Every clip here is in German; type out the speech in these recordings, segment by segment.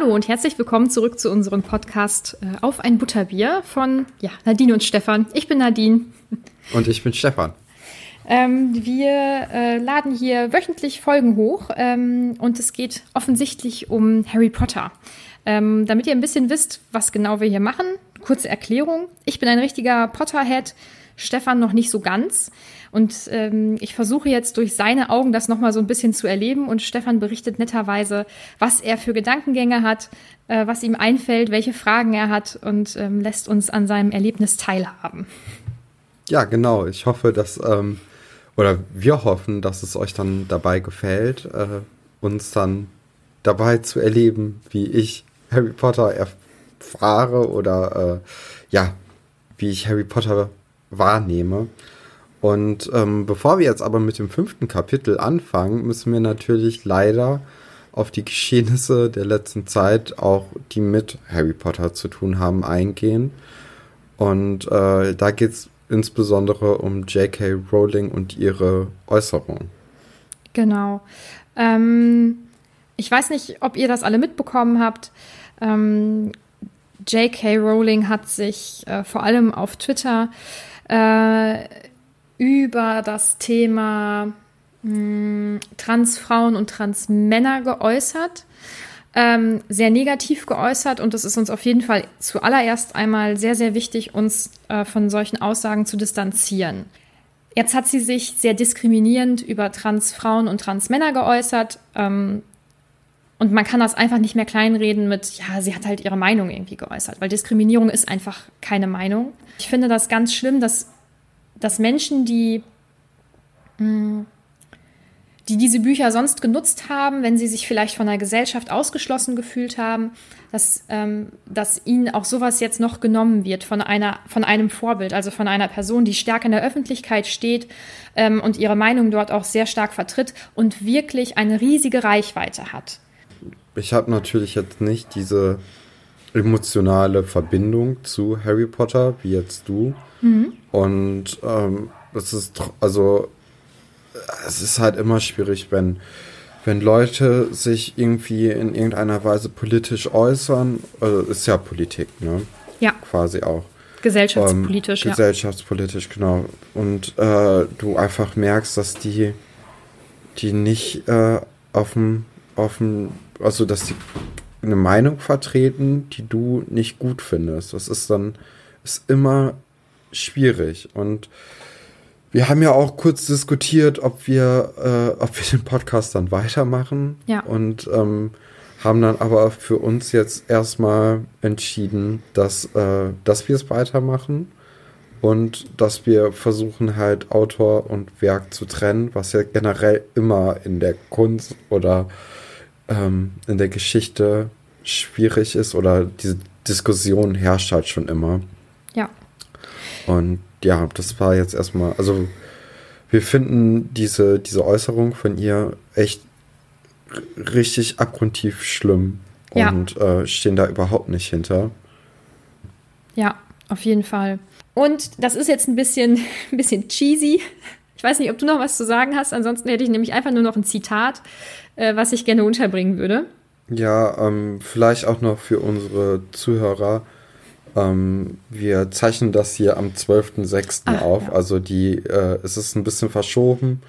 Hallo und herzlich willkommen zurück zu unserem Podcast Auf ein Butterbier von Nadine und Stefan. Ich bin Nadine. Und ich bin Stefan. Wir laden hier wöchentlich Folgen hoch und es geht offensichtlich um Harry Potter. Damit ihr ein bisschen wisst, was genau wir hier machen, kurze Erklärung. Ich bin ein richtiger Potterhead, Stefan noch nicht so ganz. Und ich versuche jetzt durch seine Augen das nochmal so ein bisschen zu erleben. Und Stefan berichtet netterweise, was er für Gedankengänge hat, was ihm einfällt, welche Fragen er hat und lässt uns an seinem Erlebnis teilhaben. Ja, genau. Ich hoffe, dass, oder wir hoffen, dass es euch dann dabei gefällt, uns dann dabei zu erleben, wie ich Harry Potter erfahre oder wie ich Harry Potter wahrnehme. Und bevor wir jetzt aber mit dem 5. Kapitel anfangen, müssen wir natürlich leider auf die Geschehnisse der letzten Zeit, auch die mit Harry Potter zu tun haben, eingehen. Und da geht es insbesondere um J.K. Rowling und ihre Äußerung. Genau. Ich weiß nicht, ob ihr das alle mitbekommen habt. J.K. Rowling hat sich vor allem auf Twitter über das Thema Transfrauen und Transmänner geäußert, sehr negativ geäußert. Und das ist uns auf jeden Fall zuallererst einmal sehr, sehr wichtig, uns von solchen Aussagen zu distanzieren. Jetzt hat sie sich sehr diskriminierend über Transfrauen und Transmänner geäußert. Und man kann das einfach nicht mehr kleinreden mit, sie hat halt ihre Meinung irgendwie geäußert. Weil Diskriminierung ist einfach keine Meinung. Ich finde das ganz schlimm, dass Menschen, die diese Bücher sonst genutzt haben, wenn sie sich vielleicht von der Gesellschaft ausgeschlossen gefühlt haben, dass ihnen auch sowas jetzt noch genommen wird von einem Vorbild, also von einer Person, die stark in der Öffentlichkeit steht und ihre Meinung dort auch sehr stark vertritt und wirklich eine riesige Reichweite hat. Ich habe natürlich jetzt nicht diese emotionale Verbindung zu Harry Potter, wie jetzt du. Mhm. Und es ist halt immer schwierig, wenn Leute sich irgendwie in irgendeiner Weise politisch äußern. Also ist ja Politik, ne? Ja. Quasi auch. Gesellschaftspolitisch, ja. Gesellschaftspolitisch, genau. Und du einfach merkst, dass die nicht dass die eine Meinung vertreten, die du nicht gut findest. Das ist immer schwierig. Und wir haben ja auch kurz diskutiert, ob wir den Podcast dann weitermachen. Ja. Und haben dann aber für uns jetzt erstmal entschieden, dass wir es weitermachen und dass wir versuchen, halt Autor und Werk zu trennen, was ja generell immer in der Kunst oder in der Geschichte schwierig ist oder diese Diskussion herrscht halt schon immer. Ja. Und ja, das war jetzt erstmal, also wir finden diese Äußerung von ihr echt richtig abgrundtief schlimm und stehen da überhaupt nicht hinter. Ja, auf jeden Fall. Und das ist jetzt ein bisschen cheesy. Ich weiß nicht, ob du noch was zu sagen hast, ansonsten hätte ich nämlich einfach nur noch ein Zitat, was ich gerne unterbringen würde. Ja, vielleicht auch noch für unsere Zuhörer. Wir zeichnen das hier am 12.06. auf, ja. Also es ist ein bisschen verschoben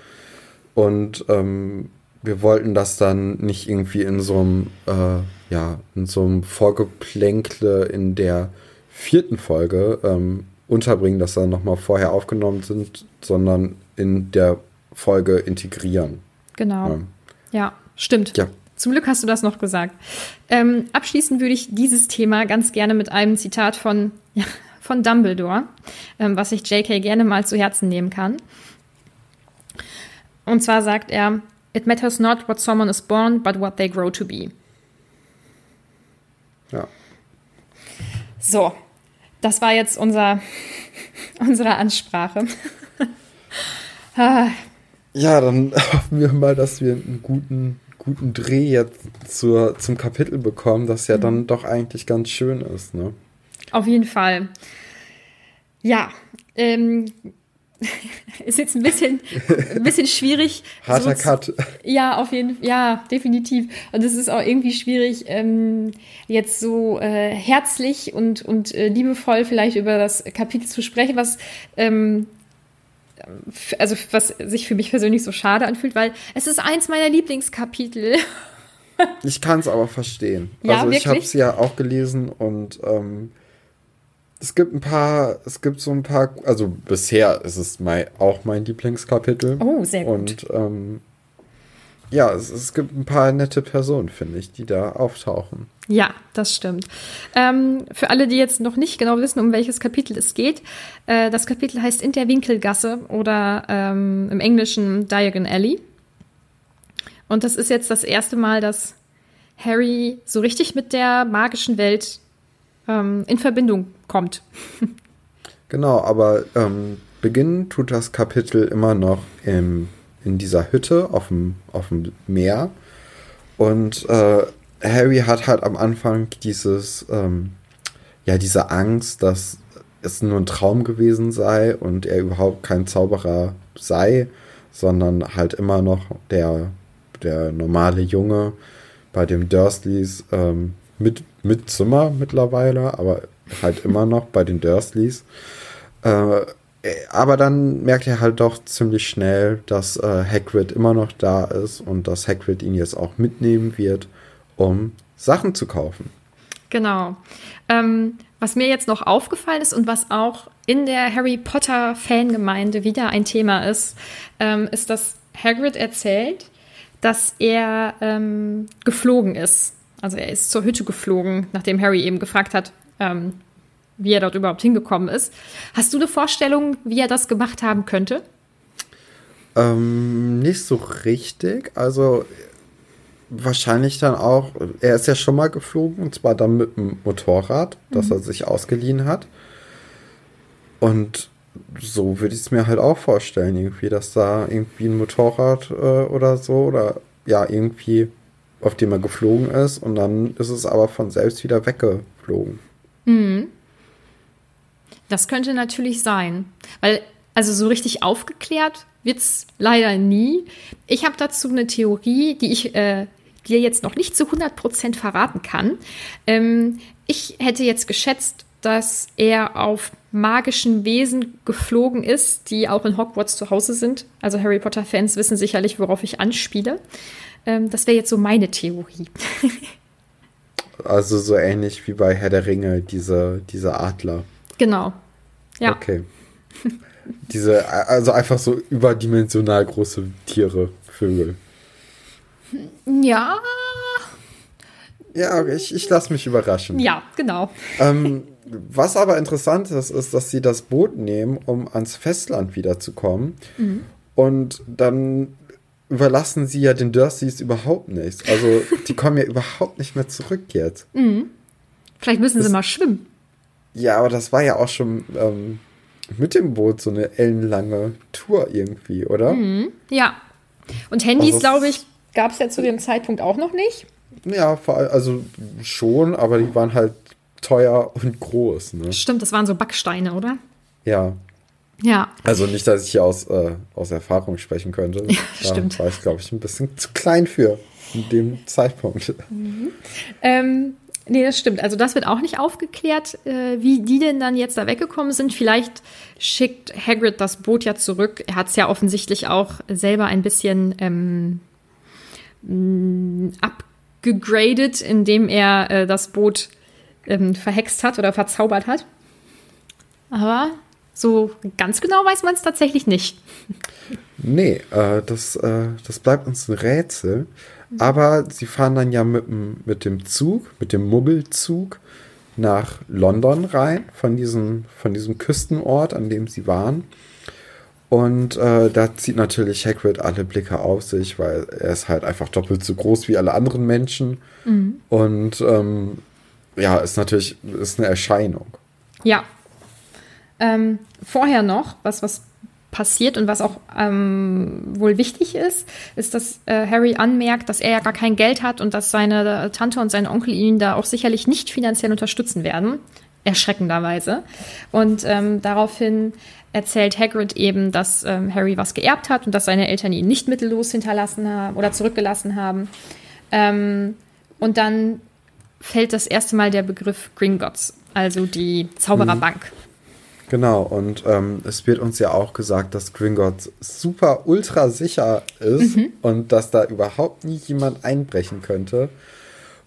und wir wollten das dann nicht irgendwie in so einem, Vorgeplänkle in der 4. Folge unterbringen, dass dann nochmal vorher aufgenommen sind, sondern in der Folge integrieren. Genau. Ja, stimmt. Ja. Zum Glück hast du das noch gesagt. Abschließend würde ich dieses Thema ganz gerne mit einem Zitat von Dumbledore, was ich J.K. gerne mal zu Herzen nehmen kann. Und zwar sagt er, "It matters not what someone is born, but what they grow to be." Ja. So, das war jetzt unsere Ansprache. Ja, dann hoffen wir mal, dass wir einen guten Dreh jetzt zum Kapitel bekommen, das ja dann doch eigentlich ganz schön ist, ne? Auf jeden Fall. Ja, ist jetzt ein bisschen schwierig. Harter so, Cut. Ja, auf jeden Fall. Ja, definitiv. Und es ist auch irgendwie schwierig, jetzt so herzlich und liebevoll vielleicht über das Kapitel zu sprechen, was also was sich für mich persönlich so schade anfühlt, weil es ist eins meiner Lieblingskapitel. Ich kann es aber verstehen. Ja, also ich habe es ja auch gelesen und es gibt so ein paar, also bisher ist es auch mein Lieblingskapitel. Oh, sehr gut. Und ja, es gibt ein paar nette Personen, finde ich, die da auftauchen. Ja, das stimmt. Für alle, die jetzt noch nicht genau wissen, um welches Kapitel es geht, das Kapitel heißt In der Winkelgasse oder im Englischen Diagon Alley. Und das ist jetzt das erste Mal, dass Harry so richtig mit der magischen Welt in Verbindung kommt. Genau, aber beginnen tut das Kapitel immer noch in dieser Hütte auf dem Meer. Und Harry hat halt am Anfang diese Angst, dass es nur ein Traum gewesen sei und er überhaupt kein Zauberer sei, sondern halt immer noch der normale Junge bei dem Dursleys mit Zimmer mittlerweile, aber halt immer noch bei den Dursleys. Aber dann merkt er halt doch ziemlich schnell, dass Hagrid immer noch da ist und dass Hagrid ihn jetzt auch mitnehmen wird, um Sachen zu kaufen. Genau. Was mir jetzt noch aufgefallen ist und was auch in der Harry Potter Fangemeinde wieder ein Thema ist, ist, dass Hagrid erzählt, dass er geflogen ist. Also er ist zur Hütte geflogen, nachdem Harry eben gefragt hat, wie er dort überhaupt hingekommen ist. Hast du eine Vorstellung, wie er das gemacht haben könnte? Nicht so richtig. Also wahrscheinlich dann auch, er ist ja schon mal geflogen, und zwar dann mit dem Motorrad, das er sich ausgeliehen hat. Und so würde ich es mir halt auch vorstellen, irgendwie, dass da irgendwie ein Motorrad oder so, oder ja, irgendwie, auf dem er geflogen ist, und dann ist es aber von selbst wieder weggeflogen. Mhm. Das könnte natürlich sein, weil, also so richtig aufgeklärt wird's leider nie. Ich habe dazu eine Theorie, die ich dir jetzt noch nicht zu 100% verraten kann. Ich hätte jetzt geschätzt, dass er auf magischen Wesen geflogen ist, die auch in Hogwarts zu Hause sind. Also Harry Potter-Fans wissen sicherlich, worauf ich anspiele. Das wäre jetzt so meine Theorie. Also so ähnlich wie bei Herr der Ringe, diese Adler. Genau, ja. Okay. Also einfach so überdimensional große Tiere, Vögel. Ja. Ja, ich lasse mich überraschen. Ja, genau. Was aber interessant ist, dass sie das Boot nehmen, um ans Festland wiederzukommen. Mhm. Und dann überlassen sie ja den Dursleys überhaupt nichts. Also die kommen ja überhaupt nicht mehr zurück jetzt. Mhm. Vielleicht müssen sie mal schwimmen. Ja, aber das war ja auch schon mit dem Boot so eine ellenlange Tour irgendwie, oder? Mhm. Ja. Und Handys, also, glaube ich, gab es ja zu dem Zeitpunkt auch noch nicht. Ja, also schon, aber die waren halt teuer und groß. Ne? Stimmt, das waren so Backsteine, oder? Ja. Ja. Also nicht, dass ich hier aus Erfahrung sprechen könnte. Ja, stimmt. Da war ich, glaube ich, ein bisschen zu klein für in dem Zeitpunkt. Mhm. Nee, das stimmt. Also das wird auch nicht aufgeklärt, wie die denn dann jetzt da weggekommen sind. Vielleicht schickt Hagrid das Boot ja zurück. Er hat es ja offensichtlich auch selber ein bisschen abgegradet, indem er das Boot verhext hat oder verzaubert hat. Aber so ganz genau weiß man es tatsächlich nicht. Nee, das bleibt uns ein Rätsel. Aber sie fahren dann ja mit dem Muggelzug nach London rein, von diesem Küstenort, an dem sie waren. Und da zieht natürlich Hagrid alle Blicke auf sich, weil er ist halt einfach doppelt so groß wie alle anderen Menschen. Mhm. Und ist eine Erscheinung. Ja. Vorher noch, was passiert und was auch wohl wichtig ist, dass Harry anmerkt, dass er ja gar kein Geld hat und dass seine Tante und sein Onkel ihn da auch sicherlich nicht finanziell unterstützen werden. erschreckenderweise. Und daraufhin erzählt Hagrid eben, dass Harry was geerbt hat und dass seine Eltern ihn nicht mittellos hinterlassen haben oder zurückgelassen haben. Und dann fällt das erste Mal der Begriff Gringotts, also die Zaubererbank. Genau, und es wird uns ja auch gesagt, dass Gringotts super ultra sicher ist und dass da überhaupt nie jemand einbrechen könnte.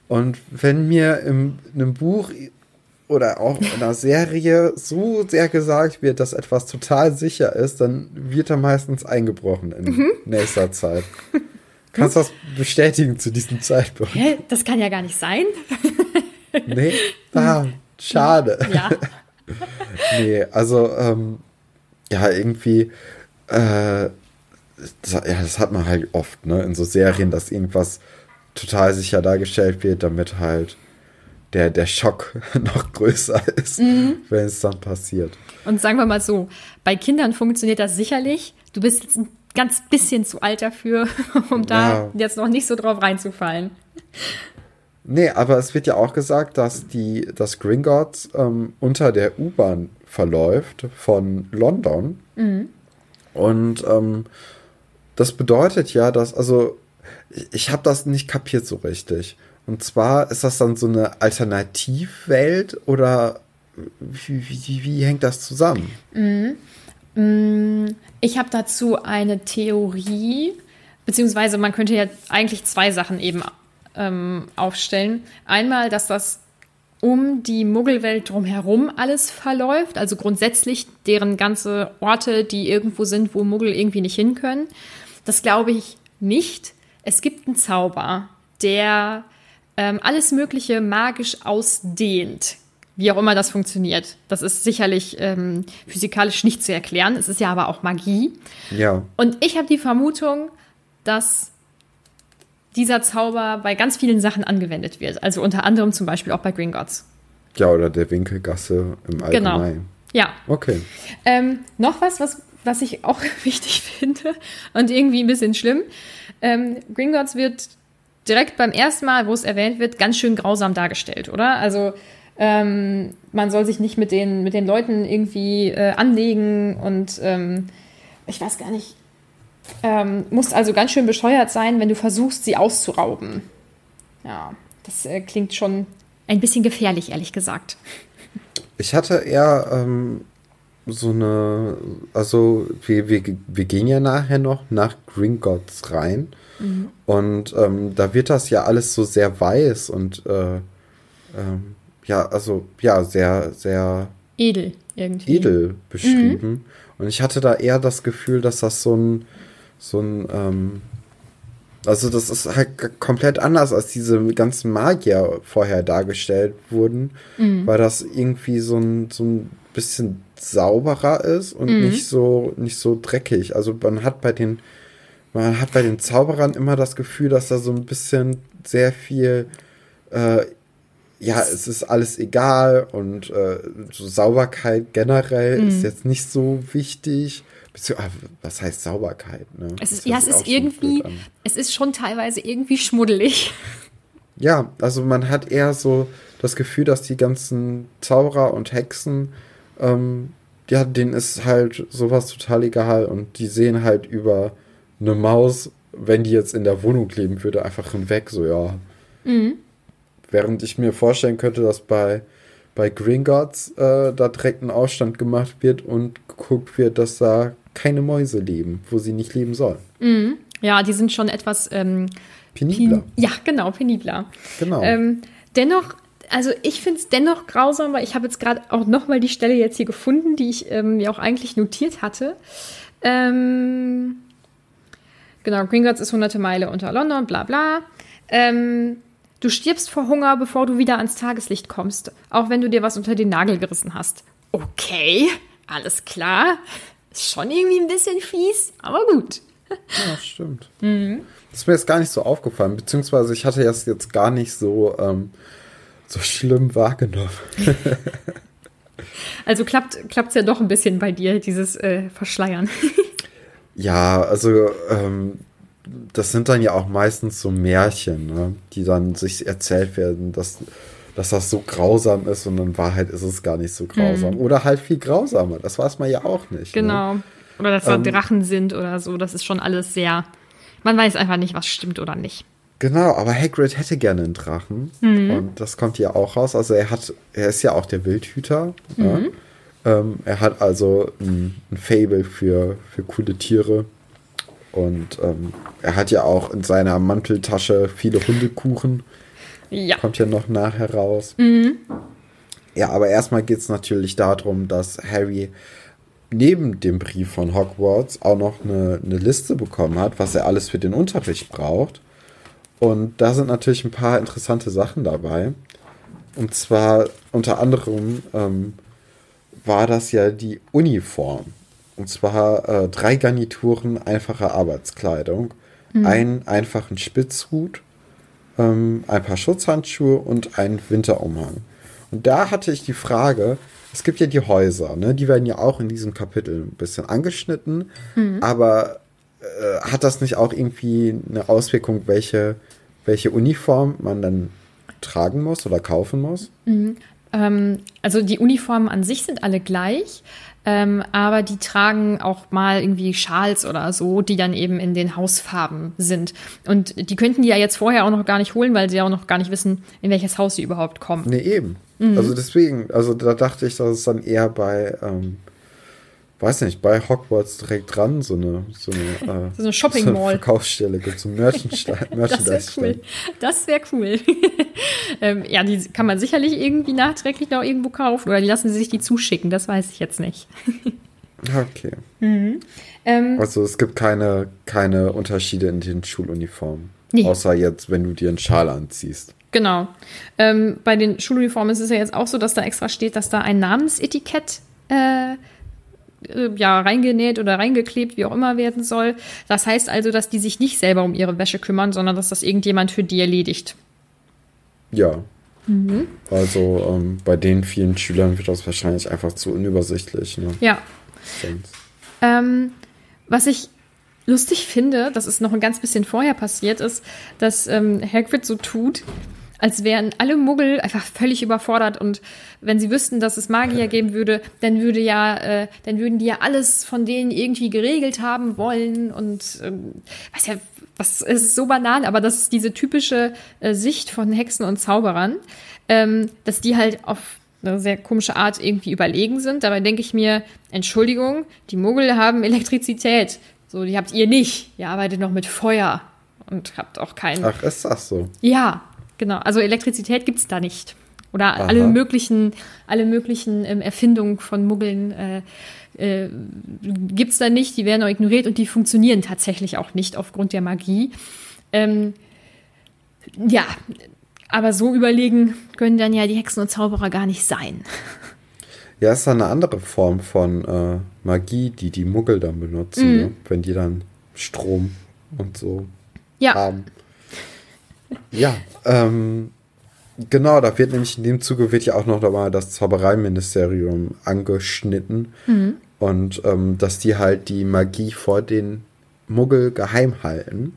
Und wenn mir in einem Buch oder auch in einer Serie so sehr gesagt wird, dass etwas total sicher ist, dann wird da meistens eingebrochen in nächster Zeit. Kannst du das bestätigen zu diesem Zeitpunkt? Hä? Das kann ja gar nicht sein. Nee? Ah, schade. Ja. Nee, also, ja, irgendwie, das hat man halt oft, ne, in so Serien, dass irgendwas total sicher dargestellt wird, damit halt der Schock noch größer ist, wenn es dann passiert. Und sagen wir mal so, bei Kindern funktioniert das sicherlich. Du bist jetzt ein ganz bisschen zu alt dafür, um da jetzt noch nicht so drauf reinzufallen. Nee, aber es wird ja auch gesagt, dass Gringotts unter der U-Bahn verläuft von London. Und das bedeutet ja, dass, also ich habe das nicht kapiert so richtig. Und zwar ist das dann so eine Alternativwelt oder wie hängt das zusammen? Ich habe dazu eine Theorie, beziehungsweise man könnte ja eigentlich zwei Sachen eben aufstellen. Einmal, dass das um die Muggelwelt drumherum alles verläuft, also grundsätzlich deren ganze Orte, die irgendwo sind, wo Muggel irgendwie nicht hin können. Das glaube ich nicht. Es gibt einen Zauber, der alles Mögliche magisch ausdehnt. Wie auch immer das funktioniert. Das ist sicherlich physikalisch nicht zu erklären. Es ist ja aber auch Magie. Ja. Und ich habe die Vermutung, dass dieser Zauber bei ganz vielen Sachen angewendet wird. Also unter anderem zum Beispiel auch bei Gringotts. Ja, oder der Winkelgasse im Allgemeinen. Genau, ja. Okay. Noch was ich auch wichtig finde und irgendwie ein bisschen schlimm. Gringotts wird direkt beim ersten Mal, wo es erwähnt wird, ganz schön grausam dargestellt, oder? Also man soll sich nicht mit den Leuten irgendwie anlegen und ich weiß gar nicht, musst also ganz schön bescheuert sein, wenn du versuchst, sie auszurauben. Ja, das klingt schon ein bisschen gefährlich, ehrlich gesagt. Ich hatte eher so eine, also wir gehen ja nachher noch nach Gringotts rein und da wird das ja alles so sehr weiß und ja, also ja, sehr, sehr edel irgendwie. Edel beschrieben. Und ich hatte da eher das Gefühl, dass das so ein also das ist halt komplett anders, als diese ganzen Magier vorher dargestellt wurden, weil das irgendwie so ein bisschen sauberer ist und nicht so dreckig. Also man hat bei den Zauberern immer das Gefühl, dass da so ein bisschen sehr viel ja, es ist alles egal und so Sauberkeit generell ist jetzt nicht so wichtig. Was heißt Sauberkeit? Ne? Es ist schon teilweise irgendwie schmuddelig. Ja, also man hat eher so das Gefühl, dass die ganzen Zauberer und Hexen, ja, denen ist halt sowas total egal und die sehen halt über eine Maus, wenn die jetzt in der Wohnung leben würde, einfach hinweg, so ja. Während ich mir vorstellen könnte, dass bei Gringotts da direkt ein Aufstand gemacht wird und geguckt wird, dass da keine Mäuse leben, wo sie nicht leben sollen. Ja, die sind schon etwas penibler. Ja, genau, penibler. Genau. Dennoch, also ich finde es dennoch grausam, weil ich habe jetzt gerade auch nochmal die Stelle jetzt hier gefunden, die ich mir auch eigentlich notiert hatte. Genau, Gringotts ist 100 Meilen unter London, bla bla. Du stirbst vor Hunger, bevor du wieder ans Tageslicht kommst, auch wenn du dir was unter den Nagel gerissen hast. Okay, alles klar. Ist schon irgendwie ein bisschen fies, aber gut. Ja, stimmt. Das ist mir jetzt gar nicht so aufgefallen, beziehungsweise ich hatte das jetzt gar nicht so, so schlimm wahrgenommen. Also klappt's ja doch ein bisschen bei dir, dieses Verschleiern. Ja, also das sind dann ja auch meistens so Märchen, ne, die dann sich erzählt werden, dass dass das so grausam ist und in Wahrheit ist es gar nicht so grausam. Mhm. Oder halt viel grausamer, das weiß man ja auch nicht. Genau. Ne? Oder dass da Drachen sind oder so, das ist schon alles sehr, man weiß einfach nicht, was stimmt oder nicht. Genau, aber Hagrid hätte gerne einen Drachen und das kommt ja auch raus. Also er ist ja auch der Wildhüter. Mhm. Ja? Er hat also ein Faible für coole Tiere. Und er hat ja auch in seiner Manteltasche viele Hundekuchen. Ja. Kommt ja noch nachher raus. Mhm. Ja, aber erstmal geht es natürlich darum, dass Harry neben dem Brief von Hogwarts auch noch eine Liste bekommen hat, was er alles für den Unterricht braucht. Und da sind natürlich ein paar interessante Sachen dabei. Und zwar unter anderem war das ja die Uniform. Und zwar 3 Garnituren einfacher Arbeitskleidung, einen einfachen Spitzhut, ein paar Schutzhandschuhe und einen Winterumhang. Und da hatte ich die Frage, es gibt ja die Häuser, ne? Die werden ja auch in diesem Kapitel ein bisschen angeschnitten, aber hat das nicht auch irgendwie eine Auswirkung, welche Uniform man dann tragen muss oder kaufen muss? Mhm. Also die Uniformen an sich sind alle gleich, aber die tragen auch mal irgendwie Schals oder so, die dann eben in den Hausfarben sind. Und die könnten die ja jetzt vorher auch noch gar nicht holen, weil sie ja auch noch gar nicht wissen, in welches Haus sie überhaupt kommen. Nee, eben. Mhm. Also deswegen, also da dachte ich, dass es dann eher bei, weiß nicht, bei Hogwarts direkt dran so eine Shopping-Mall. So eine Verkaufsstelle gibt, so ein Merchandise-Stand. Das wäre cool. Ja, die kann man sicherlich irgendwie nachträglich noch irgendwo kaufen oder die lassen sie sich die zuschicken, das weiß ich jetzt nicht. Okay. Mhm. Also es gibt keine Unterschiede in den Schuluniformen, nee. Außer jetzt, wenn du dir einen Schal anziehst. Genau. Bei den Schuluniformen ist es ja jetzt auch so, dass da extra steht, dass da ein Namensetikett reingenäht oder reingeklebt, wie auch immer werden soll. Das heißt also, dass die sich nicht selber um ihre Wäsche kümmern, sondern dass das irgendjemand für die erledigt. Ja. Mhm. Also bei den vielen Schülern wird das wahrscheinlich einfach zu unübersichtlich. Ne? Ja. Was ich lustig finde, dass es noch ein ganz bisschen vorher passiert ist, dass Hagrid so tut, als wären alle Muggel einfach völlig überfordert und wenn sie wüssten, dass es Magier geben würde, dann würden die ja alles von denen irgendwie geregelt haben wollen und was ist so banal, aber das ist diese typische Sicht von Hexen und Zauberern, dass die halt auf eine sehr komische Art irgendwie überlegen sind. Dabei denke ich mir, Entschuldigung, die Muggel haben Elektrizität, so die habt ihr nicht. Ihr arbeitet noch mit Feuer und habt auch keinen. Ach, ist das so? Ja. Genau, also Elektrizität gibt es da nicht. Oder alle möglichen Erfindungen von Muggeln gibt es da nicht. Die werden auch ignoriert und die funktionieren tatsächlich auch nicht aufgrund der Magie. Ja, aber so überlegen können dann ja die Hexen und Zauberer gar nicht sein. Ja, ist dann eine andere Form von Magie, die Muggel dann benutzen, ne? Wenn die dann Strom und so haben. Ja, genau, da wird nämlich in dem Zuge wird ja auch noch mal das Zaubereiministerium angeschnitten und dass die halt die Magie vor den Muggel geheim halten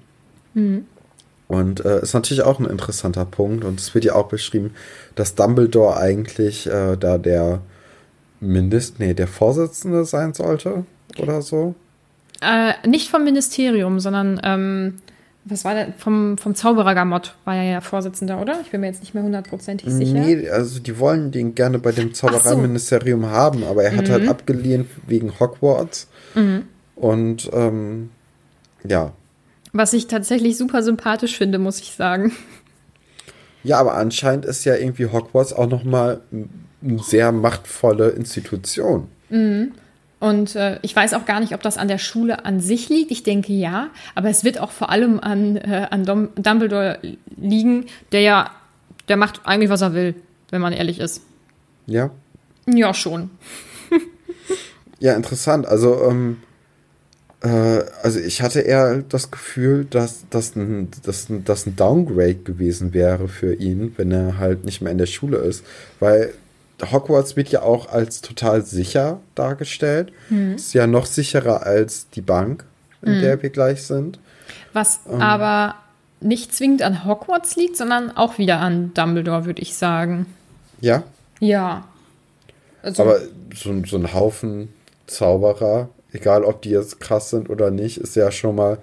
und ist natürlich auch ein interessanter Punkt und es wird ja auch beschrieben, dass Dumbledore eigentlich da der Vorsitzende sein sollte oder so. Nicht vom Ministerium, sondern was war denn? Vom Zauberer-Gamot war ja Vorsitzender, oder? Ich bin mir jetzt nicht mehr 100% sicher. Nee, also die wollen den gerne bei dem Zaubereiministerium haben, aber er hat halt abgelehnt wegen Hogwarts. Mhm. Und ja. Was ich tatsächlich super sympathisch finde, muss ich sagen. Ja, aber anscheinend ist ja irgendwie Hogwarts auch nochmal eine sehr machtvolle Institution. Mhm. Und ich weiß auch gar nicht, ob das an der Schule an sich liegt. Ich denke ja, aber es wird auch vor allem an Dumbledore liegen, der macht eigentlich, was er will, wenn man ehrlich ist. Ja? Ja, schon. Ja, interessant. Also ich hatte eher das Gefühl, dass ein Downgrade gewesen wäre für ihn, wenn er halt nicht mehr in der Schule ist, weil Hogwarts wird ja auch als total sicher dargestellt. Ist ja noch sicherer als die Bank, in der wir gleich sind. Was aber nicht zwingend an Hogwarts liegt, sondern auch wieder an Dumbledore, würde ich sagen. Ja? Ja. Also, aber so ein Haufen Zauberer, egal ob die jetzt krass sind oder nicht, ist ja schon mal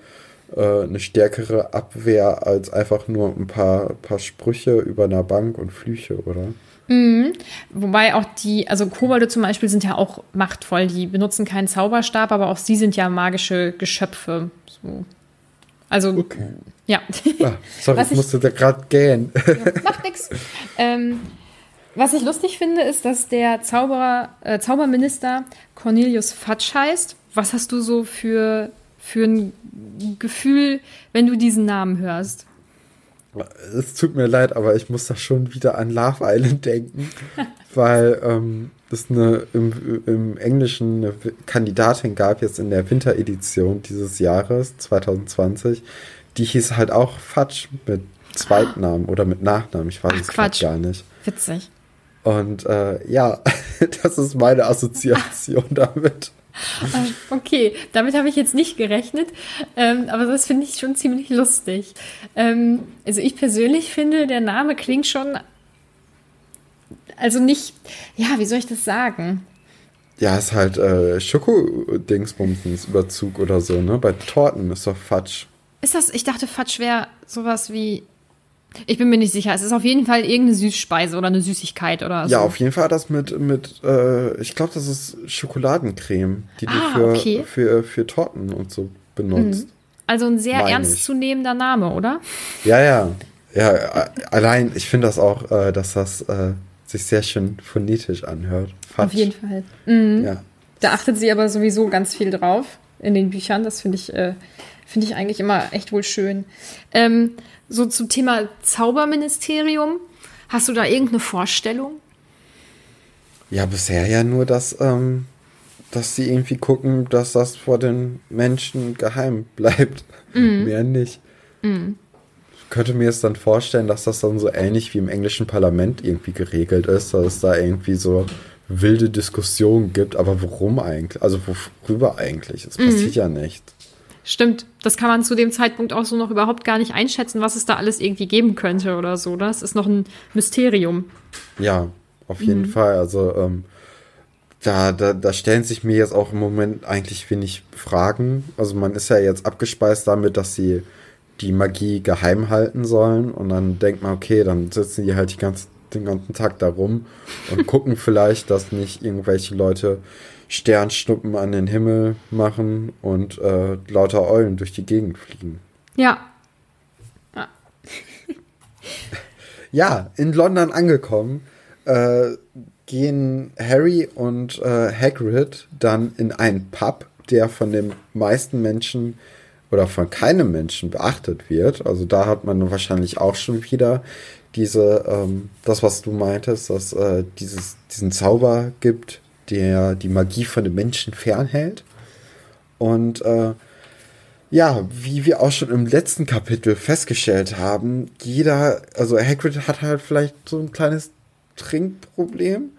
eine stärkere Abwehr als einfach nur ein paar Sprüche über einer Bank und Flüche, oder? Mhm. Wobei auch also Kobolde zum Beispiel sind ja auch machtvoll, die benutzen keinen Zauberstab, aber auch sie sind ja magische Geschöpfe. So. Also, okay. Ja. Ah, sorry, ich musste da gerade gähnen. Ja, macht nix. Was ich lustig finde, ist, dass der Zauberminister Cornelius Fudge heißt. Was hast du so für ein Gefühl, wenn du diesen Namen hörst? Es tut mir leid, aber ich muss da schon wieder an Love Island denken, weil es im Englischen eine Kandidatin gab, jetzt in der Winteredition dieses Jahres, 2020, die hieß halt auch Fudge mit Zweitnamen oder mit Nachnamen, ich weiß es gerade gar nicht. Witzig. Und ja, das ist meine Assoziation damit. Okay, damit habe ich jetzt nicht gerechnet, aber das finde ich schon ziemlich lustig. Also ich persönlich finde, der Name klingt schon, also nicht, ja, wie soll ich das sagen? Ja, ist halt Schoko-Dingsbumsens-Überzug oder so, ne? Bei Torten ist doch Fudge. Ist das, ich dachte Fudge wäre sowas wie, ich bin mir nicht sicher, es ist auf jeden Fall irgendeine Süßspeise oder eine Süßigkeit oder so. Ja, auf jeden Fall das mit ich glaube, das ist Schokoladencreme, die für Torten und so benutzt. Also ein sehr ernstzunehmender Name, oder? Ja, allein, ich finde das auch, dass das sich sehr schön phonetisch anhört. Fudge. Auf jeden Fall. Mhm. Ja. Da achtet sie aber sowieso ganz viel drauf in den Büchern, das finde ich eigentlich immer echt wohl schön. So zum Thema Zauberministerium, hast du da irgendeine Vorstellung? Ja, bisher ja nur, dass sie irgendwie gucken, dass das vor den Menschen geheim bleibt. Mhm. Mehr nicht. Mhm. Ich könnte mir jetzt dann vorstellen, dass das dann so ähnlich wie im englischen Parlament irgendwie geregelt ist, dass es da irgendwie so wilde Diskussionen gibt, aber worum eigentlich? Also worüber eigentlich? Es passiert ja nichts. Stimmt, das kann man zu dem Zeitpunkt auch so noch überhaupt gar nicht einschätzen, was es da alles irgendwie geben könnte oder so. Das ist noch ein Mysterium. Ja, auf jeden Fall. Also da stellen sich mir jetzt auch im Moment eigentlich wenig Fragen. Also man ist ja jetzt abgespeist damit, dass sie die Magie geheim halten sollen. Und dann denkt man, okay, dann sitzen die halt den ganzen Tag da rum und gucken vielleicht, dass nicht irgendwelche Leute Sternschnuppen an den Himmel machen und lauter Eulen durch die Gegend fliegen. Ja. Ja, in London angekommen, gehen Harry und Hagrid dann in einen Pub, der von den meisten Menschen oder von keinem Menschen beachtet wird. Also da hat man wahrscheinlich auch schon wieder das, was du meintest, dass diesen Zauber gibt, der die Magie von den Menschen fernhält. Und ja, wie wir auch schon im letzten Kapitel festgestellt haben, Hagrid hat halt vielleicht so ein kleines Trinkproblem,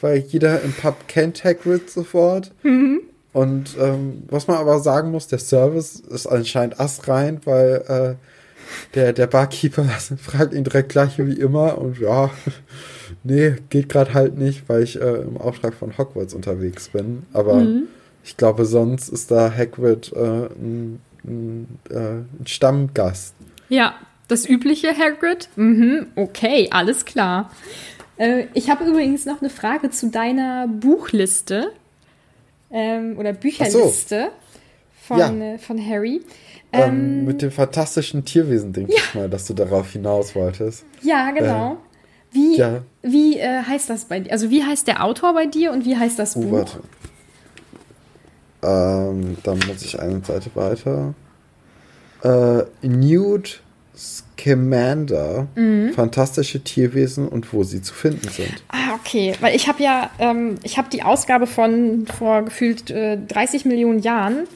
weil jeder im Pub kennt Hagrid sofort. Mhm. Und was man aber sagen muss, der Service ist anscheinend astrein, weil der Barkeeper fragt ihn direkt gleich wie immer und ja, nee, geht gerade halt nicht, weil ich im Auftrag von Hogwarts unterwegs bin. Aber ich glaube, sonst ist da Hagrid ein Stammgast. Ja, das übliche Hagrid. Okay, alles klar. Ich habe übrigens noch eine Frage zu deiner Buchliste oder Bücherliste von Harry. Mit dem fantastischen Tierwesen-Ding, mal, dass du darauf hinaus wolltest. Ja, genau. Wie heißt das bei dir? Also wie heißt der Autor bei dir und wie heißt das Buch? Warte. Dann muss ich eine Seite weiter. Newt Scamander, fantastische Tierwesen und wo sie zu finden sind. Ah, okay. Weil ich habe ja, die Ausgabe von vor gefühlt 30 Millionen Jahren.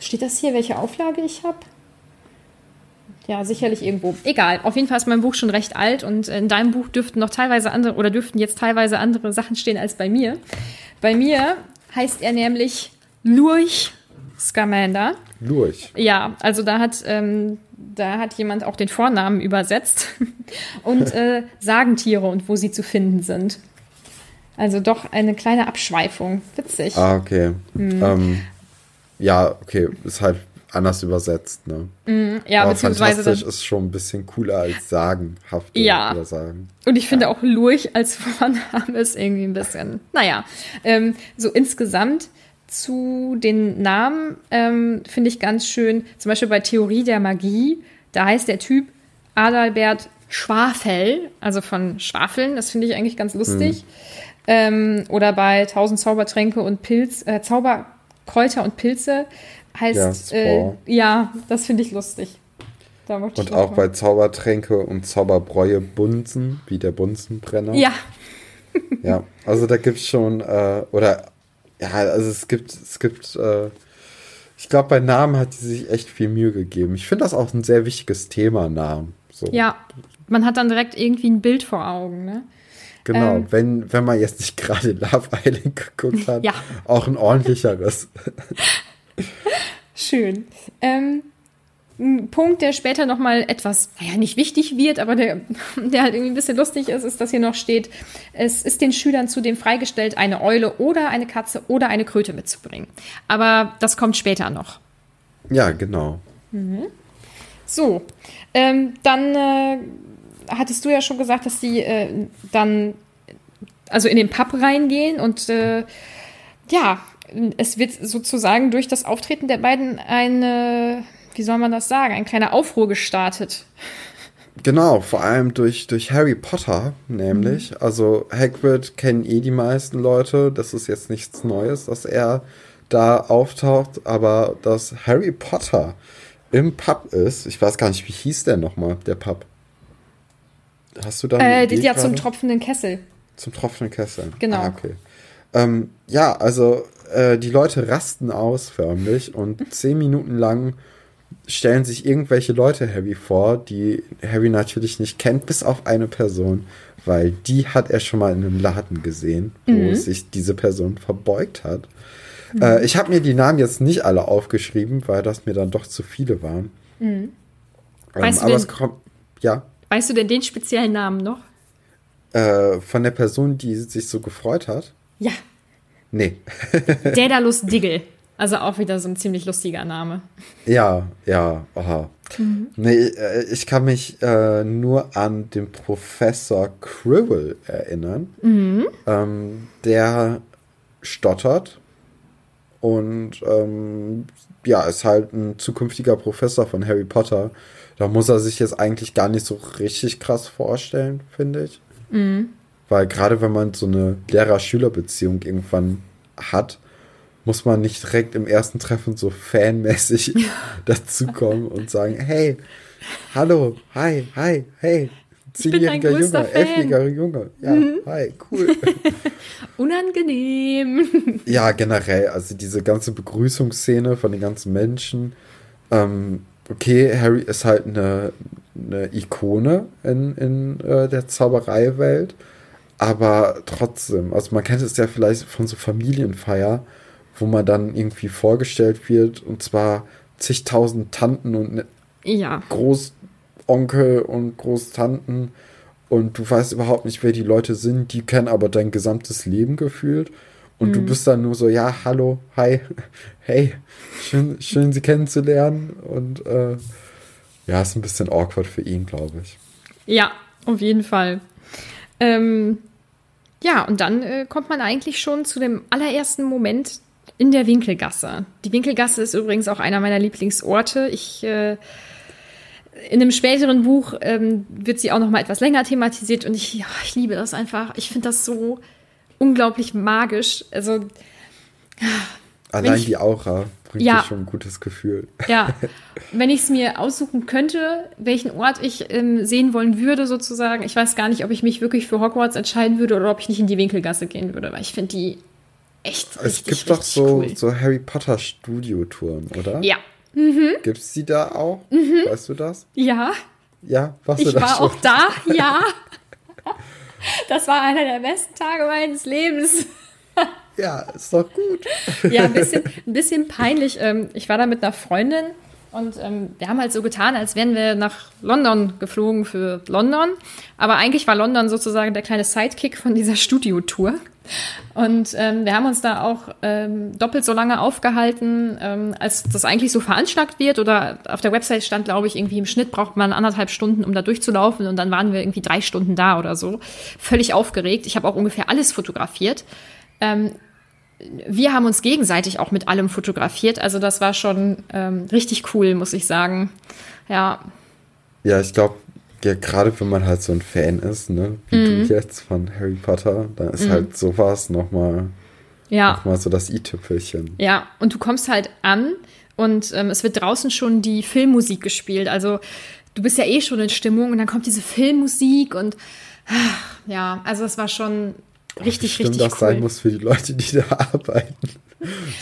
Steht das hier, welche Auflage ich habe? Ja, sicherlich irgendwo. Egal, auf jeden Fall ist mein Buch schon recht alt und in deinem Buch dürften jetzt teilweise andere Sachen stehen als bei mir. Bei mir heißt er nämlich Lurch Scamander. Lurch. Ja, also da hat Da hat jemand auch den Vornamen übersetzt und Sagentiere und wo sie zu finden sind. Also doch eine kleine Abschweifung. Witzig. Ah, okay. Hm. Ja, okay. Ist halt anders übersetzt, ne? Mm, ja, aber beziehungsweise... Fantastisch ist schon ein bisschen cooler als sagenhaft. Ja. Oder sagen. Und ich finde auch Lurch als Vorname ist irgendwie ein bisschen... Naja, so insgesamt... Zu den Namen finde ich ganz schön, zum Beispiel bei Theorie der Magie, da heißt der Typ Adalbert Schwafel, also von Schwafeln, das finde ich eigentlich ganz lustig. Oder bei 1000 Zaubertränke und Pilz, Zauberkräuter und Pilze heißt, das finde ich lustig. Da und ich auch bei Zaubertränke und Zauberbräue Bunsen, wie der Bunsenbrenner. Ja. Ja, also da gibt es schon, ja, also es gibt, ich glaube, bei Namen hat sie sich echt viel Mühe gegeben. Ich finde das auch ein sehr wichtiges Thema, Namen. So. Ja, man hat dann direkt irgendwie ein Bild vor Augen, ne? Genau, wenn man jetzt nicht gerade Love Island geguckt hat, auch ein ordentlicheres. Schön. Ein Punkt, der später nochmal etwas, nicht wichtig wird, aber der halt irgendwie ein bisschen lustig ist, ist, dass hier noch steht, es ist den Schülern zudem freigestellt, eine Eule oder eine Katze oder eine Kröte mitzubringen. Aber das kommt später noch. Ja, genau. Mhm. So, dann hattest du ja schon gesagt, dass sie dann also in den Pub reingehen und es wird sozusagen durch das Auftreten der beiden eine... Wie soll man das sagen? Ein kleiner Aufruhr gestartet. Genau, vor allem durch Harry Potter nämlich. Mhm. Also Hagrid kennen die meisten Leute. Das ist jetzt nichts Neues, dass er da auftaucht. Aber dass Harry Potter im Pub ist, ich weiß gar nicht, wie hieß der nochmal, der Pub? Hast du da eine Idee gerade? Zum Tropfenden Kessel. Zum Tropfenden Kessel. Genau. Ah, okay. Die Leute rasten aus förmlich und 10 Minuten lang stellen sich irgendwelche Leute Harry vor, die Harry natürlich nicht kennt, bis auf eine Person, weil die hat er schon mal in einem Laden gesehen, wo sich diese Person verbeugt hat. Mhm. Ich habe mir die Namen jetzt nicht alle aufgeschrieben, weil das mir dann doch zu viele waren. Mhm. Weißt du denn den speziellen Namen noch? Von der Person, die sich so gefreut hat? Ja. Nee. Daedalus Diggle. Also auch wieder so ein ziemlich lustiger Name. Ja, aha. Mhm. Nee, ich kann mich nur an den Professor Quirrell erinnern. Mhm. Der stottert und ist halt ein zukünftiger Professor von Harry Potter. Da muss er sich jetzt eigentlich gar nicht so richtig krass vorstellen, finde ich. Mhm. Weil gerade wenn man so eine Lehrer-Schüler-Beziehung irgendwann hat, muss man nicht direkt im ersten Treffen so fanmäßig dazukommen und sagen, hey, hallo, hi, ich bin dein größter Junge, Fan. 11-jähriger Junge, ja, hi, cool. Unangenehm. Ja, generell, also diese ganze Begrüßungsszene von den ganzen Menschen. Harry ist halt eine Ikone in der Zauberei-Welt, aber trotzdem, also man kennt es ja vielleicht von so Familienfeier, wo man dann irgendwie vorgestellt wird, und zwar zigtausend Tanten und Großonkel und Großtanten, und du weißt überhaupt nicht, wer die Leute sind, die kennen aber dein gesamtes Leben gefühlt, und du bist dann nur so, ja, hallo, hi, hey, schön sie kennenzulernen, und ist ein bisschen awkward für ihn, glaube ich. Ja, auf jeden Fall. Und dann kommt man eigentlich schon zu dem allerersten Moment in der Winkelgasse. Die Winkelgasse ist übrigens auch einer meiner Lieblingsorte. In einem späteren Buch wird sie auch noch mal etwas länger thematisiert, und ich liebe das einfach. Ich finde das so unglaublich magisch. Also allein die Aura bringt mir schon ein gutes Gefühl. Ja, wenn ich es mir aussuchen könnte, welchen Ort ich sehen wollen würde sozusagen, ich weiß gar nicht, ob ich mich wirklich für Hogwarts entscheiden würde oder ob ich nicht in die Winkelgasse gehen würde, weil ich finde die echt richtig, es gibt doch so Harry Potter Studiotouren, oder? Ja. Mhm. Gibt es die da auch? Mhm. Weißt du das? Ja. Ja, ich war auch da, ja. Das war einer der besten Tage meines Lebens. Ja, ist doch gut. Ja, ein bisschen peinlich. Ich war da mit einer Freundin Und wir haben halt so getan, als wären wir nach London geflogen für London. Aber eigentlich war London sozusagen der kleine Sidekick von dieser Studiotour. Und wir haben uns da auch doppelt so lange aufgehalten, als das eigentlich so veranschlagt wird. Oder auf der Website stand, glaube ich, irgendwie im Schnitt braucht man 1,5 Stunden, um da durchzulaufen. Und dann waren wir irgendwie 3 Stunden da oder so. Völlig aufgeregt. Ich habe auch ungefähr alles fotografiert. Wir haben uns gegenseitig auch mit allem fotografiert. Also das war schon richtig cool, muss ich sagen. Ja, ja, ich glaube, ja, gerade wenn man halt so ein Fan ist, ne, wie du jetzt von Harry Potter, dann ist halt sowas nochmal noch mal so das i-Tüpfelchen. Ja, und du kommst halt an und es wird draußen schon die Filmmusik gespielt. Also du bist ja eh schon in Stimmung und dann kommt diese Filmmusik und ja, also das war schon... Richtig, richtig cool. Wie das sein muss für die Leute, die da arbeiten.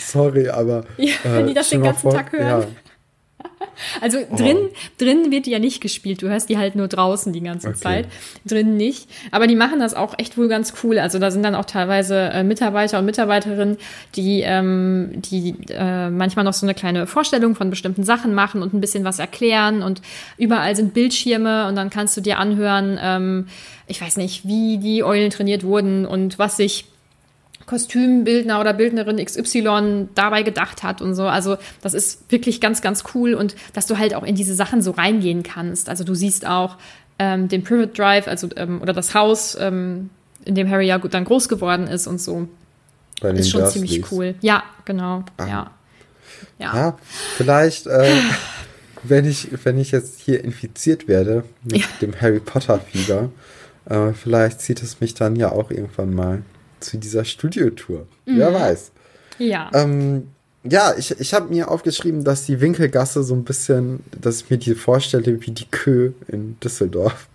Sorry, aber... Ja, wenn die das den ganzen Tag hören. Ja. Also drin wird die ja nicht gespielt. Du hörst die halt nur draußen die ganze Zeit. Drin nicht. Aber die machen das auch echt wohl ganz cool. Also da sind dann auch teilweise Mitarbeiter und Mitarbeiterinnen, die, die manchmal noch so eine kleine Vorstellung von bestimmten Sachen machen und ein bisschen was erklären. Und überall sind Bildschirme und dann kannst du dir anhören... ich weiß nicht, wie die Eulen trainiert wurden und was sich Kostümbildner oder Bildnerin XY dabei gedacht hat und so. Also das ist wirklich ganz, ganz cool und dass du halt auch in diese Sachen so reingehen kannst. Also du siehst auch den Private Drive, also oder das Haus, in dem Harry ja dann groß geworden ist und so. Bei ist schon Dursleys. Ziemlich cool. Ja, genau. Ja, vielleicht... Wenn ich jetzt hier infiziert werde mit dem Harry Potter-Fieber, vielleicht zieht es mich dann ja auch irgendwann mal zu dieser Studiotour. Wer weiß. Ja. Ich habe mir aufgeschrieben, dass die Winkelgasse so ein bisschen, dass ich mir die vorstelle wie die Kö in Düsseldorf.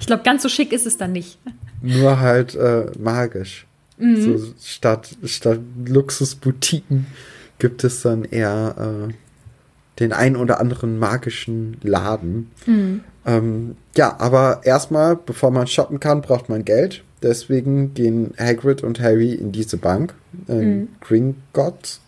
Ich glaube, ganz so schick ist es dann nicht. Nur halt magisch. Mhm. So statt Luxusboutiquen gibt es dann eher... den einen oder anderen magischen Laden. Aber erstmal, bevor man shoppen kann, braucht man Geld. Deswegen gehen Hagrid und Harry in diese Bank, Gringotts.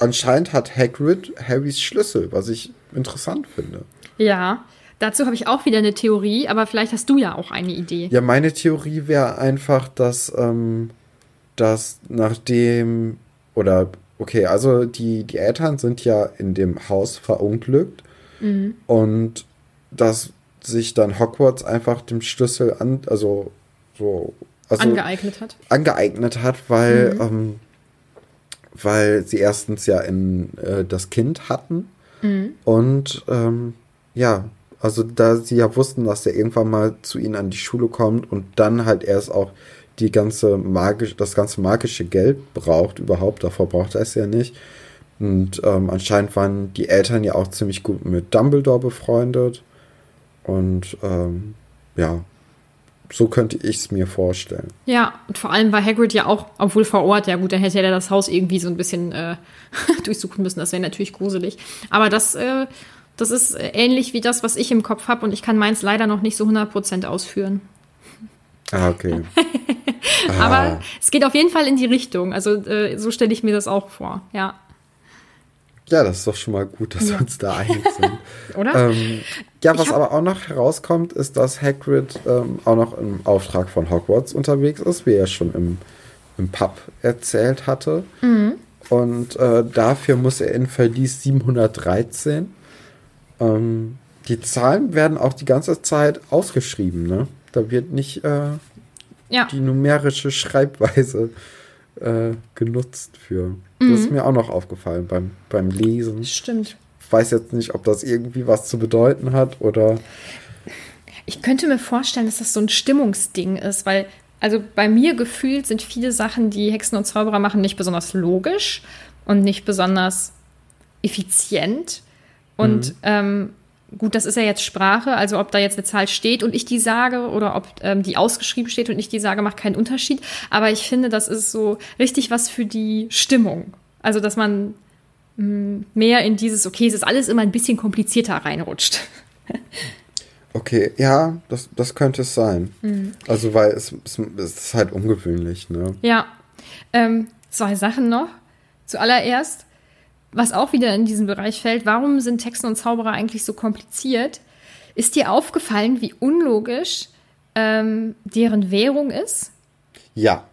Anscheinend hat Hagrid Harrys Schlüssel, was ich interessant finde. Ja, dazu habe ich auch wieder eine Theorie, aber vielleicht hast du ja auch eine Idee. Ja, meine Theorie wäre einfach, dass die Eltern sind ja in dem Haus verunglückt und dass sich dann Hogwarts einfach dem Schlüssel angeeignet hat, weil weil sie erstens ja das Kind hatten und da sie ja wussten, dass er irgendwann mal zu ihnen an die Schule kommt und dann halt erst auch das ganze magische Geld braucht überhaupt, davor braucht er es ja nicht. Und anscheinend waren die Eltern ja auch ziemlich gut mit Dumbledore befreundet. Und so könnte ich es mir vorstellen. Ja, und vor allem war Hagrid ja auch, obwohl vor Ort, ja gut, dann hätte er das Haus irgendwie so ein bisschen durchsuchen müssen, das wäre natürlich gruselig. Aber das ist ähnlich wie das, was ich im Kopf habe und ich kann meins leider noch nicht so 100% ausführen. Ah, okay. Aber es geht auf jeden Fall in die Richtung. Also so stelle ich mir das auch vor, ja. Ja, das ist doch schon mal gut, dass wir uns da einig sind. Oder? Aber auch noch herauskommt, ist, dass Hagrid auch noch im Auftrag von Hogwarts unterwegs ist, wie er schon im Pub erzählt hatte. Und dafür muss er in Verlies 713. Die Zahlen werden auch die ganze Zeit ausgeschrieben, ne? Da wird nicht die numerische Schreibweise genutzt für. Das ist mir auch noch aufgefallen beim Lesen. Stimmt. Ich weiß jetzt nicht, ob das irgendwie was zu bedeuten hat oder... Ich könnte mir vorstellen, dass das so ein Stimmungsding ist, weil, also bei mir gefühlt sind viele Sachen, die Hexen und Zauberer machen, nicht besonders logisch und nicht besonders effizient und gut, das ist ja jetzt Sprache, also ob da jetzt eine Zahl steht und ich die sage oder ob die ausgeschrieben steht und ich die sage, macht keinen Unterschied. Aber ich finde, das ist so richtig was für die Stimmung. Also, dass man mehr in dieses, okay, es ist alles immer ein bisschen komplizierter reinrutscht. Okay, ja, das könnte es sein. Also, weil es ist halt ungewöhnlich, ne? Ja, zwei Sachen noch. Zuallererst, was auch wieder in diesen Bereich fällt, warum sind Hexen und Zauberer eigentlich so kompliziert? Ist dir aufgefallen, wie unlogisch deren Währung ist? Ja,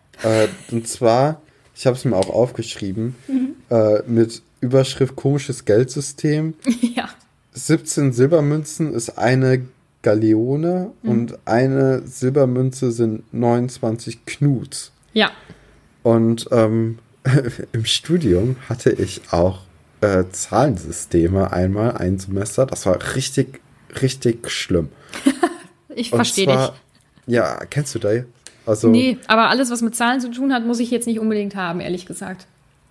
und zwar, ich habe es mir auch aufgeschrieben, mit Überschrift komisches Geldsystem. Ja. 17 Silbermünzen ist eine Galeone und eine Silbermünze sind 29 Knuts. Ja. Und im Studium hatte ich auch Zahlensysteme einmal, ein Semester. Das war richtig, richtig schlimm. Ich verstehe dich. Ja, kennst du da? Also, nee, aber alles, was mit Zahlen zu tun hat, muss ich jetzt nicht unbedingt haben, ehrlich gesagt.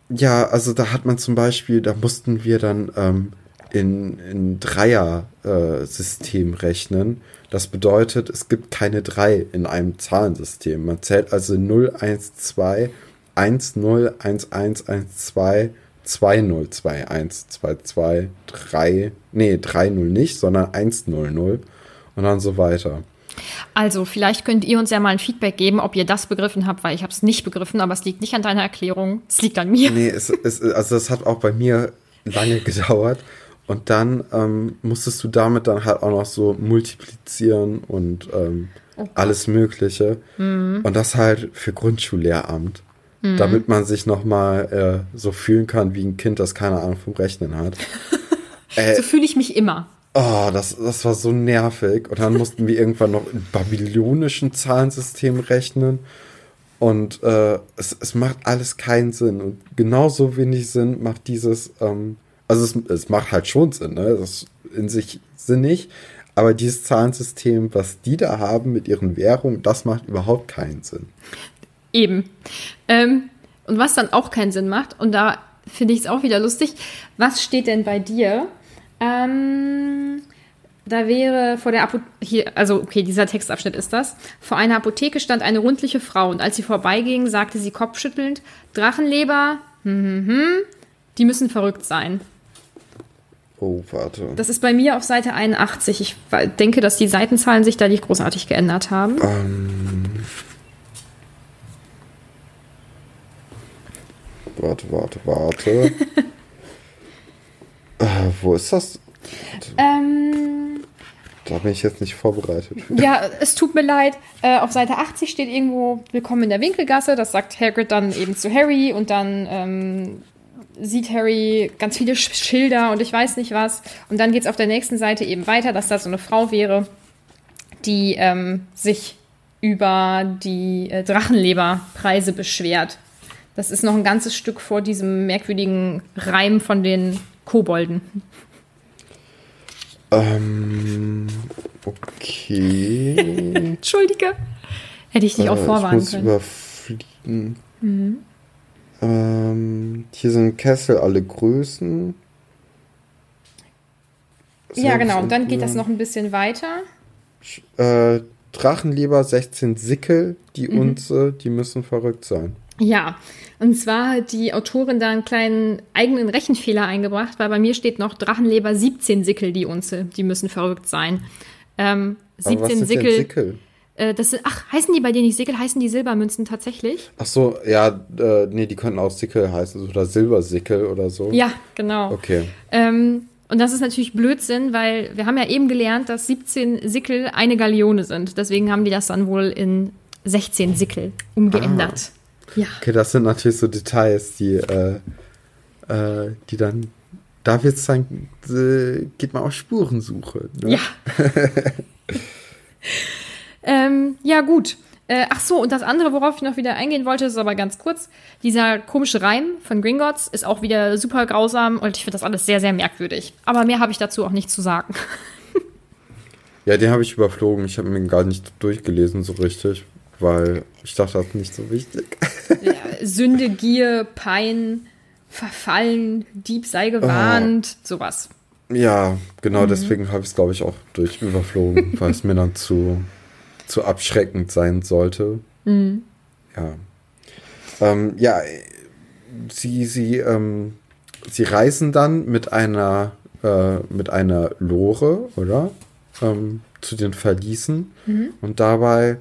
Ja, also da hat man zum Beispiel, da mussten wir dann in Dreier-System rechnen. Das bedeutet, es gibt keine 3 in einem Zahlensystem. Man zählt also 0, 1, 2, 1, 0, 1, 1, 1, 2, 2, 0, 2, 1, 2, 2, 3, nee, 3, 0 nicht, sondern 1, 0, 0 und dann so weiter. Also, vielleicht könnt ihr uns ja mal ein Feedback geben, ob ihr das begriffen habt, weil ich habe es nicht begriffen, aber es liegt nicht an deiner Erklärung, es liegt an mir. Nee, also das hat auch bei mir lange gedauert und dann musstest du damit dann halt auch noch so multiplizieren und alles Mögliche und das halt für Grundschullehramt, damit man sich nochmal so fühlen kann wie ein Kind, das keine Ahnung vom Rechnen hat. So fühle ich mich immer. Oh, das war so nervig. Und dann mussten wir irgendwann noch in babylonischen Zahlensystem rechnen. Und es macht alles keinen Sinn. Und genauso wenig Sinn macht dieses, also es macht halt schon Sinn, ne? Das ist in sich sinnig. Aber dieses Zahlensystem, was die da haben mit ihren Währungen, das macht überhaupt keinen Sinn. Eben. Und was dann auch keinen Sinn macht, und da finde ich es auch wieder lustig, was steht denn bei dir? Da wäre vor der Apotheke, also okay, dieser Textabschnitt ist das. Vor einer Apotheke stand eine rundliche Frau und als sie vorbeiging, sagte sie kopfschüttelnd, Drachenleber, die müssen verrückt sein. Oh, warte. Das ist bei mir auf Seite 81. Ich denke, dass die Seitenzahlen sich da nicht großartig geändert haben. Warte. Wo ist das? Da bin ich jetzt nicht vorbereitet. Ja, es tut mir leid. Auf Seite 80 steht irgendwo Willkommen in der Winkelgasse. Das sagt Hagrid dann eben zu Harry. Und dann sieht Harry ganz viele Schilder und ich weiß nicht was. Und dann geht es auf der nächsten Seite eben weiter, dass da so eine Frau wäre, die sich über die Drachenleberpreise beschwert. Das ist noch ein ganzes Stück vor diesem merkwürdigen Reim von den Kobolden. Okay. Entschuldige. Hätte ich dich auch vorwarnen ich muss können. Überfliegen. Hier sind Kessel alle Größen. Ja, genau. Und dann geht das noch ein bisschen weiter. Drachenleber, 16 Sickel, die Unze, die müssen verrückt sein. Ja, und zwar hat die Autorin da einen kleinen eigenen Rechenfehler eingebracht, weil bei mir steht noch Drachenleber 17 Sickel, die Unze, die müssen verrückt sein. 17 aber was sind Sickel. Denn Sickel? Heißen die bei dir nicht Sickel? Heißen die Silbermünzen tatsächlich? Ach so, ja, nee, die können auch Sickel heißen oder Silbersickel oder so. Ja, genau. Okay. Und das ist natürlich Blödsinn, weil wir haben ja eben gelernt, dass 17 Sickel eine Galeone sind. Deswegen haben die das dann wohl in 16 Sickel umgeändert. Ah. Ja. Okay, das sind natürlich so Details, die dann, da wird es dann, geht man auf Spurensuche. Ne? Ja. Ja, gut. Ach so, und das andere, worauf ich noch wieder eingehen wollte, ist aber ganz kurz, dieser komische Reim von Gringotts ist auch wieder super grausam und ich finde das alles sehr, sehr merkwürdig. Aber mehr habe ich dazu auch nicht zu sagen. Ja, den habe ich überflogen. Ich habe mir gar nicht durchgelesen so richtig. Weil ich dachte, das ist nicht so wichtig. Ja, Sünde, Gier, Pein, Verfallen, Dieb sei gewarnt, sowas. Ja, genau, deswegen habe ich es, glaube ich, auch überflogen, weil es mir dann zu abschreckend sein sollte. Mhm. Ja. Ja, sie reisen dann mit einer Lore, oder? Zu den Verließen. Und dabei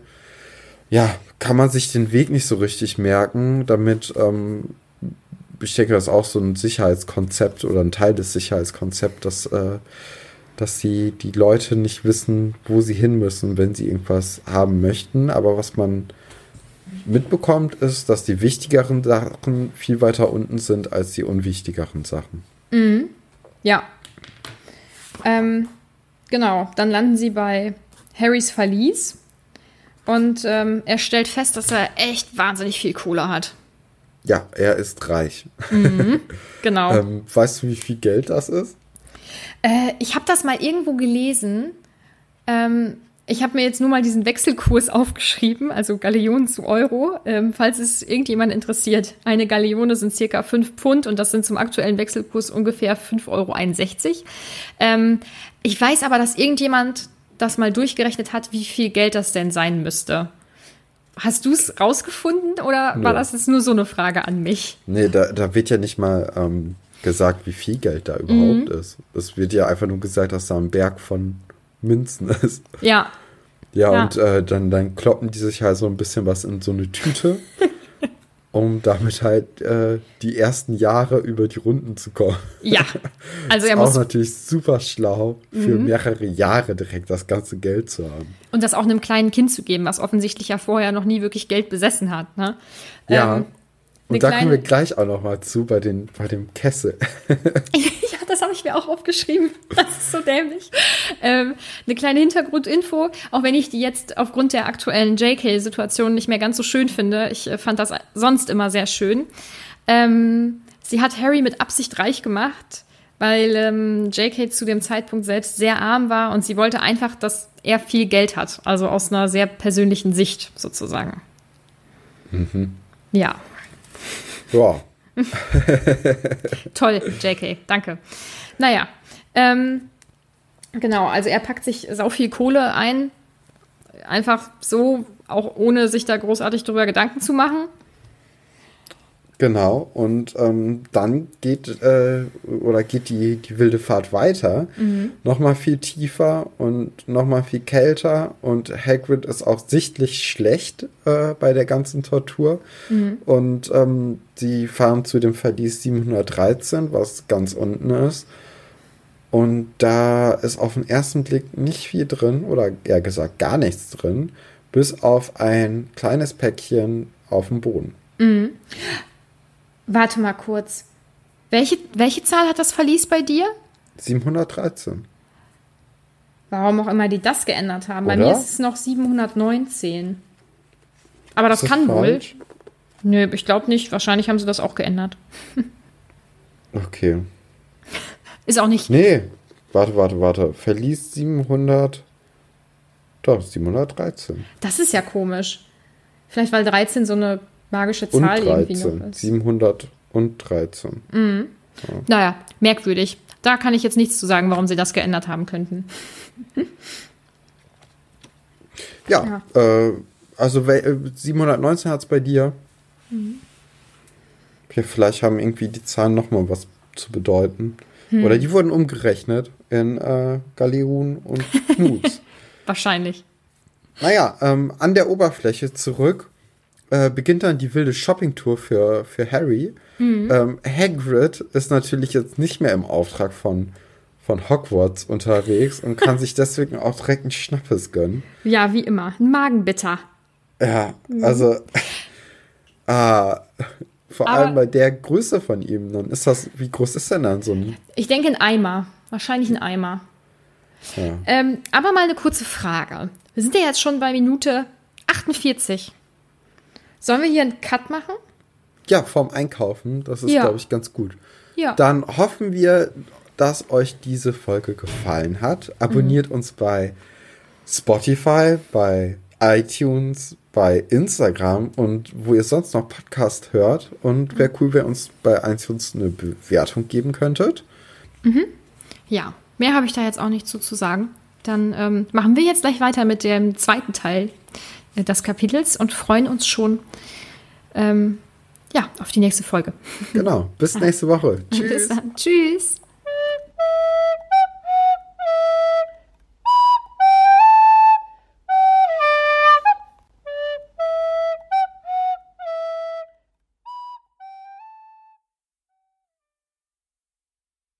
ja, kann man sich den Weg nicht so richtig merken, damit, ich denke, das ist auch so ein Sicherheitskonzept oder ein Teil des Sicherheitskonzepts, dass sie die Leute nicht wissen, wo sie hin müssen, wenn sie irgendwas haben möchten. Aber was man mitbekommt, ist, dass die wichtigeren Sachen viel weiter unten sind als die unwichtigeren Sachen. Mhm. Ja. Genau, dann landen sie bei Harrys Verlies und er stellt fest, dass er echt wahnsinnig viel Kohle hat. Ja, er ist reich. Mhm, genau. Weißt du, wie viel Geld das ist? Ich habe das mal irgendwo gelesen. Ich habe mir jetzt nur mal diesen Wechselkurs aufgeschrieben, also Galeonen zu Euro, falls es irgendjemand interessiert. Eine Galeone sind circa 5 Pfund und das sind zum aktuellen Wechselkurs ungefähr 5,61 Euro. Ich weiß aber, dass irgendjemand das mal durchgerechnet hat, wie viel Geld das denn sein müsste. Hast du es rausgefunden oder war das jetzt nur so eine Frage an mich? Nee, da wird ja nicht mal gesagt, wie viel Geld da überhaupt ist. Es wird ja einfach nur gesagt, dass da ein Berg von Münzen ist. Ja. Ja. Und dann kloppen die sich halt so ein bisschen was in so eine Tüte, um damit halt die ersten Jahre über die Runden zu kommen. Ja. Also er ist muss auch natürlich super schlau, für mehrere Jahre direkt das ganze Geld zu haben. Und das auch einem kleinen Kind zu geben, was offensichtlich ja vorher noch nie wirklich Geld besessen hat, ne? Ja. Und da kommen wir gleich auch noch mal zu, bei dem Kessel. Ja, das habe ich mir auch aufgeschrieben. Das ist so dämlich. Eine kleine Hintergrundinfo, auch wenn ich die jetzt aufgrund der aktuellen JK-Situation nicht mehr ganz so schön finde. Ich fand das sonst immer sehr schön. Sie hat Harry mit Absicht reich gemacht, weil JK zu dem Zeitpunkt selbst sehr arm war und sie wollte einfach, dass er viel Geld hat. Also aus einer sehr persönlichen Sicht sozusagen. Mhm. Ja. Ja. Toll, JK, danke. Naja, genau, also er packt sich sau viel Kohle ein, einfach so, auch ohne sich da großartig drüber Gedanken zu machen. Genau, und dann geht die wilde Fahrt weiter, nochmal viel tiefer und nochmal viel kälter und Hagrid ist auch sichtlich schlecht bei der ganzen Tortur und sie fahren zu dem Verlies 713, was ganz unten ist und da ist auf den ersten Blick nicht viel drin oder eher gesagt gar nichts drin, bis auf ein kleines Päckchen auf dem Boden. Mhm. Warte mal kurz. Welche Zahl hat das Verlies bei dir? 713. Warum auch immer die das geändert haben. Oder? Bei mir ist es noch 719. Aber das kann wohl. Nö, ich glaube nicht. Wahrscheinlich haben sie das auch geändert. Okay. Ist auch nicht... Nee, warte. Verlies 700... Doch, 713. Das ist ja komisch. Vielleicht, weil 13 so eine... magische Zahl und 13, irgendwie noch ist. 713. Mhm. Ja. Naja, merkwürdig. Da kann ich jetzt nichts zu sagen, warum sie das geändert haben könnten. Ja. Also 719 hat es bei dir. Mhm. Okay, vielleicht haben irgendwie die Zahlen nochmal was zu bedeuten. Mhm. Oder die wurden umgerechnet in Galeonen und Knuts. Wahrscheinlich. Naja, an der Oberfläche zurück. Beginnt dann die wilde Shoppingtour für Harry. Mhm. Hagrid ist natürlich jetzt nicht mehr im Auftrag von Hogwarts unterwegs und kann sich deswegen auch direkt einen Schnappes gönnen. Ja, wie immer. Ein Magenbitter. Ja, also vor allem bei der Größe von ihm. Dann ist das, wie groß ist denn dann so ein... Ich denke ein Eimer. Wahrscheinlich ein Eimer. Ja. Aber mal eine kurze Frage. Wir sind ja jetzt schon bei Minute 48. Sollen wir hier einen Cut machen? Ja, vorm Einkaufen. Das ist, glaube ich, ganz gut. Ja. Dann hoffen wir, dass euch diese Folge gefallen hat. Abonniert uns bei Spotify, bei iTunes, bei Instagram und wo ihr sonst noch Podcast hört. Und wäre cool, wenn ihr uns bei iTunes eine Bewertung geben könntet. Mhm. Ja, mehr habe ich da jetzt auch nicht zu sagen. Dann machen wir jetzt gleich weiter mit dem zweiten Teil des Kapitels und freuen uns schon auf die nächste Folge. Genau, bis nächste Woche. Tschüss. Bis dann. Tschüss.